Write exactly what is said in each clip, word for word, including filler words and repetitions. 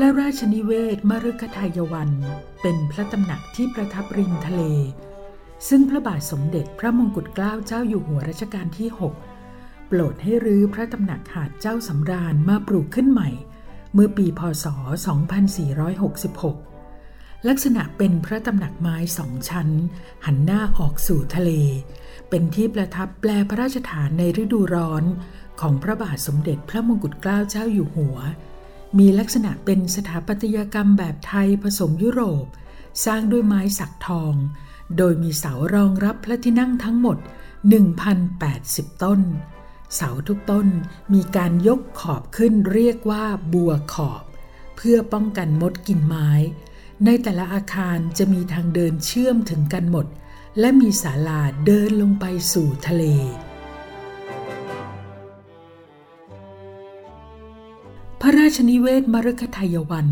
พระราชนิเวศมฤคทายวันเป็นพระตำหนักที่ประทับริมทะเลซึ่งพระบาทสมเด็จพระมงกุฎเกล้าเจ้าอยู่หัวรัชกาลที่หกโปรดให้รื้อพระตำหนักหาดเจ้าสำราญมาปลูกขึ้นใหม่เมื่อปีพ.ศ. สองพันสี่ร้อยหกสิบหกลักษณะเป็นพระตำหนักไม้สองชั้นหันหน้าออกสู่ทะเลเป็นที่ประทับแปลพระราชฐานในฤดูร้อนของพระบาทสมเด็จพระมงกุฎเกล้าเจ้าอยู่หัวมีลักษณะเป็นสถาปัตยกรรมแบบไทยผสมยุโรปสร้างด้วยไม้สักทองโดยมีเสารองรับพระที่นั่งทั้งหมด หนึ่งพันแปดสิบ ต้นเสาทุกต้นมีการยกขอบขึ้นเรียกว่าบัวขอบเพื่อป้องกันมดกินไม้ในแต่ละอาคารจะมีทางเดินเชื่อมถึงกันหมดและมีศาลาเดินลงไปสู่ทะเลพระราชนิเวศมฤคทายวัน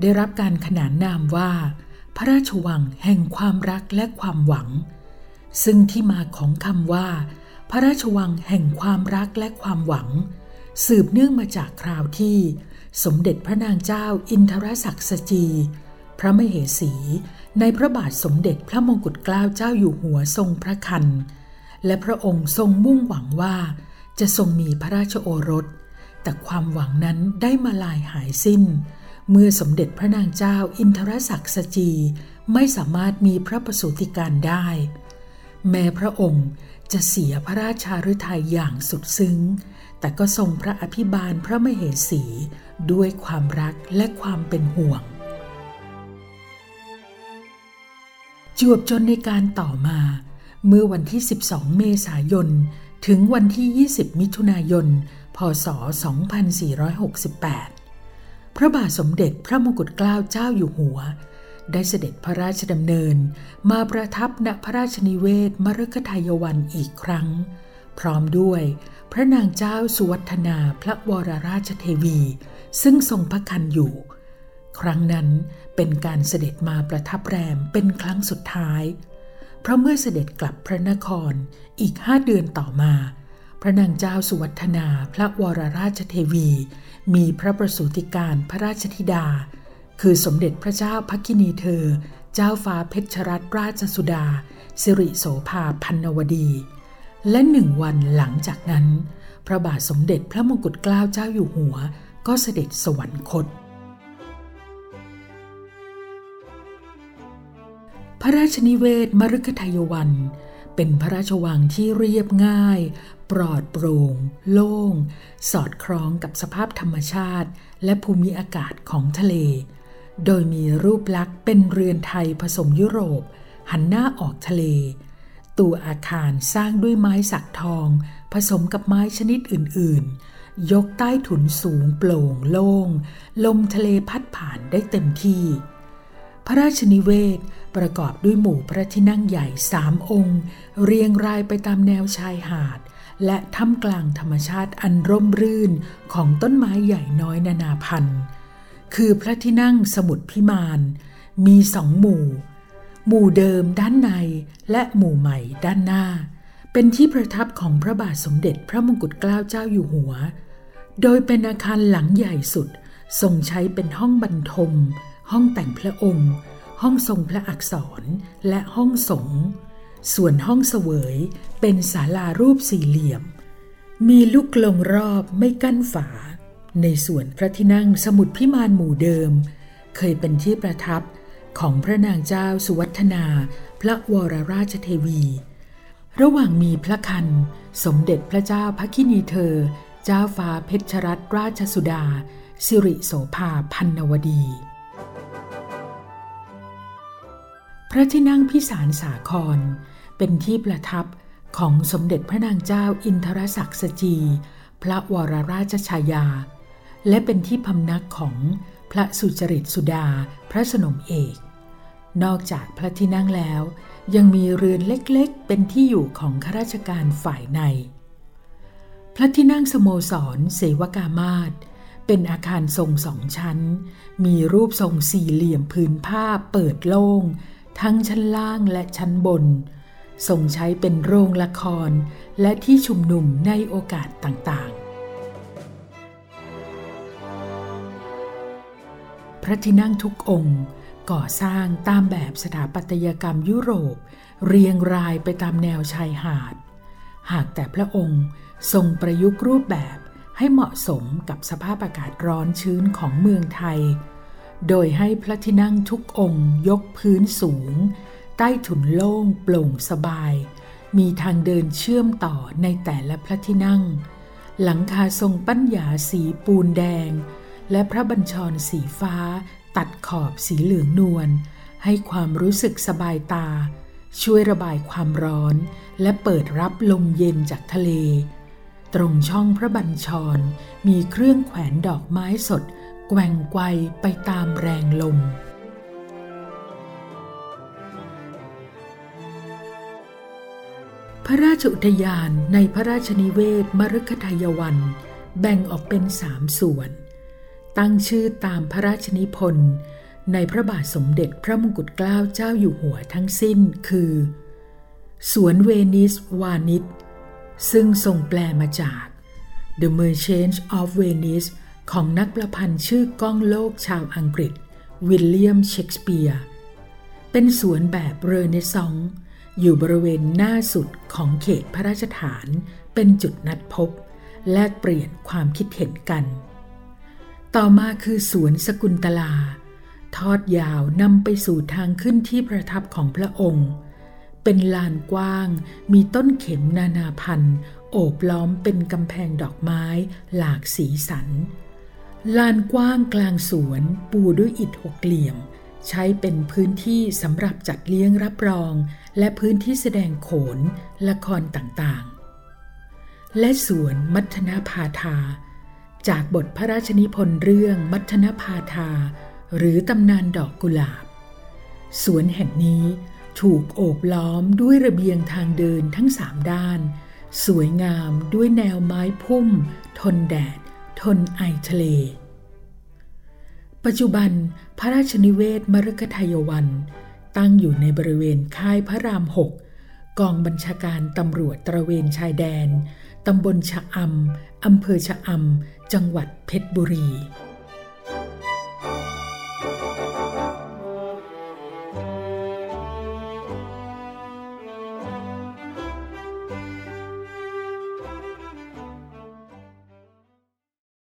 ได้รับการขนานนามว่าพระราชวังแห่งความรักและความหวังซึ่งที่มาของคำว่าพระราชวังแห่งความรักและความหวังสืบเนื่องมาจากคราวที่สมเด็จพระนางเจ้าอินทรศักดิ์สจีพระมเหสีในพระบาทสมเด็จพระมงกุฎเกล้าเจ้าอยู่หัวทรงพระคันและพระองค์ทรงมุ่งหวังว่าจะทรงมีพระราชโอรสแต่ความหวังนั้นได้มาลายหายสิ้นเมื่อสมเด็จพระนางเจ้าอินทรศักดิ์สจีไม่สามารถมีพระประสูติการได้แม้พระองค์จะเสียพระราชาฤทัยอย่างสุดซึ้งแต่ก็ทรงพระอภิบาลพระมเหสีด้วยความรักและความเป็นห่วงจวบจนในการต่อมาเมื่อวันที่สิบสองเมษายนถึงวันที่ยี่สิบมิถุนายนพ.ศ. สองพันสี่ร้อยหกสิบแปดพระบาทสมเด็จพระมงกุฎเกล้าเจ้าอยู่หัวได้เสด็จพระราชดำเนินมาประทับณพระราชนิเวศมฤคทายวันอีกครั้งพร้อมด้วยพระนางเจ้าสุวัฒนาพระวรราชเทวีซึ่งทรงพระคันอยู่ครั้งนั้นเป็นการเสด็จมาประทับแรมเป็นครั้งสุดท้ายเพราะเมื่อเสด็จกลับพระนครอีกห้าเดือนต่อมาพระนางเจ้าสุวัฒนาพระวรราชเทวีมีพระประสูติการพระราชธิดาคือสมเด็จพระเจ้าภคินีเธอเจ้าฟ้าเพชรรัตนราชสุดาสิริโสภาพันนวดีและหนึ่งวันหลังจากนั้นพระบาทสมเด็จพระมงกุฎเกล้าเจ้าอยู่หัวก็เสด็จสวรรคตพระราชนิเวศมฤคทายวันเป็นพระราชวังที่เรียบง่ายปลอดโปร่งโล่งสอดคล้องกับสภาพธรรมชาติและภูมิอากาศของทะเลโดยมีรูปลักษณ์เป็นเรือนไทยผสมยุโรปหันหน้าออกทะเลตัวอาคารสร้างด้วยไม้สักทองผสมกับไม้ชนิดอื่นๆยกใต้ถุนสูงโปร่งโล่งลมทะเลพัดผ่านได้เต็มที่พระราชนิเวศประกอบด้วยหมู่พระที่นั่งใหญ่สามองค์เรียงรายไปตามแนวชายหาดและท่ามกลางธรรมชาติอันร่มรื่นของต้นไม้ใหญ่น้อยนานาพันธุ์คือพระที่นั่งสมุทรพิมานมีสองหมู่หมู่เดิมด้านในและหมู่ใหม่ด้านหน้าเป็นที่ประทับของพระบาทสมเด็จพระมงกุฎเกล้าเจ้าอยู่หัวโดยเป็นอาคารหลังใหญ่สุดทรงใช้เป็นห้องบรรทมห้องแต่งพระองค์ห้องทรงพระอักษรและห้องสงฆ์ส่วนห้องเสวยเป็นศาลารูปสี่เหลี่ยมมีลูกกลงรอบไม่กั้นฝาในส่วนพระที่นั่งสมุทรพิมานหมู่เดิมเคยเป็นที่ประทับของพระนางเจ้าสุวัฒนาพระวรราชเทวีระหว่างมีพระคันสมเด็จพระเจ้าภคินีเธอเจ้าฟ้าเพชรรัตนราชสุดาสิริโสภาพันนวดีพระที่นั่งพิสารสาครเป็นที่ประทับของสมเด็จพระนางเจ้าอินทรศักดิ์สจีพระวรราชชายาและเป็นที่พำนักของพระสุจริตสุดาพระสนมเอกนอกจากพระที่นั่งแล้วยังมีเรือนเล็กๆเป็นที่อยู่ของข้าราชการฝ่ายในพระที่นั่งสโมสรเสวกามาศเป็นอาคารทรงสองชั้นมีรูปทรงสี่เหลี่ยมพื้นผ้าเปิดโล่งทั้งชั้นล่างและชั้นบนทรงใช้เป็นโรงละครและที่ชุมนุมในโอกาสต่างๆ พระที่นั่งทุกองค์ก่อสร้างตามแบบสถาปัตยกรรมยุโรปเรียงรายไปตามแนวชายหาดหากแต่พระองค์ทรงประยุกต์รูปแบบให้เหมาะสมกับสภาพอากาศร้อนชื้นของเมืองไทยโดยให้พระที่นั่งทุกองค์ยกพื้นสูงใต้ถุนโล่งโปร่งสบายมีทางเดินเชื่อมต่อในแต่ละพระที่นั่งหลังคาทรงปัญญาสีปูนแดงและพระบัญชรสีฟ้าตัดขอบสีเหลืองนวลให้ความรู้สึกสบายตาช่วยระบายความร้อนและเปิดรับลมเย็นจากทะเลตรงช่องพระบัญชรมีเครื่องแขวนดอกไม้สดแกว่งไกวไปตามแรงลมพระราชอุทยานในพระราชนิเวศมฤคทายวันแบ่งออกเป็นสามส่วนตั้งชื่อตามพระราชนิพนธ์ในพระบาทสมเด็จพระมงกุฎเกล้าเจ้าอยู่หัวทั้งสิ้นคือสวนเวนิสวานิชซึ่งทรงแปลมาจาก The Merchant of Venice ของนักประพันธ์ชื่อก้องโลกชาวอังกฤษวิลเลียมเชกสเปียร์เป็นสวนแบบเรเนซองส์อยู่บริเวณหน้าสุดของเขตพระราชฐานเป็นจุดนัดพบแลกเปลี่ยนความคิดเห็นกันต่อมาคือสวนสกุลตลาทอดยาวนำไปสู่ทางขึ้นที่ประทับของพระองค์เป็นลานกว้างมีต้นเข็มนานาพันธุ์โอบล้อมเป็นกำแพงดอกไม้หลากสีสันลานกว้างกลางสวนปูด้วยอิฐหกเหลี่ยมใช้เป็นพื้นที่สำหรับจัดเลี้ยงรับรองและพื้นที่แสดงโขนละครต่างๆและสวนมัทนพาธาจากบทพระราชนิพนธ์เรื่องมัทนพาธาหรือตำนานดอกกุหลาบสวนแห่งนี้ถูกโอบล้อมด้วยระเบียงทางเดินทั้งสามด้านสวยงามด้วยแนวไม้พุ่มทนแดดทนไอทะเลปัจจุบันพระราชนิเวศมฤคทายวันตั้งอยู่ในบริเวณค่ายพระรามหกกองบัญชาการตำรวจตระเวนชายแดนตำบลชะอำอำเภอชะอำจังหวัดเพชรบุรี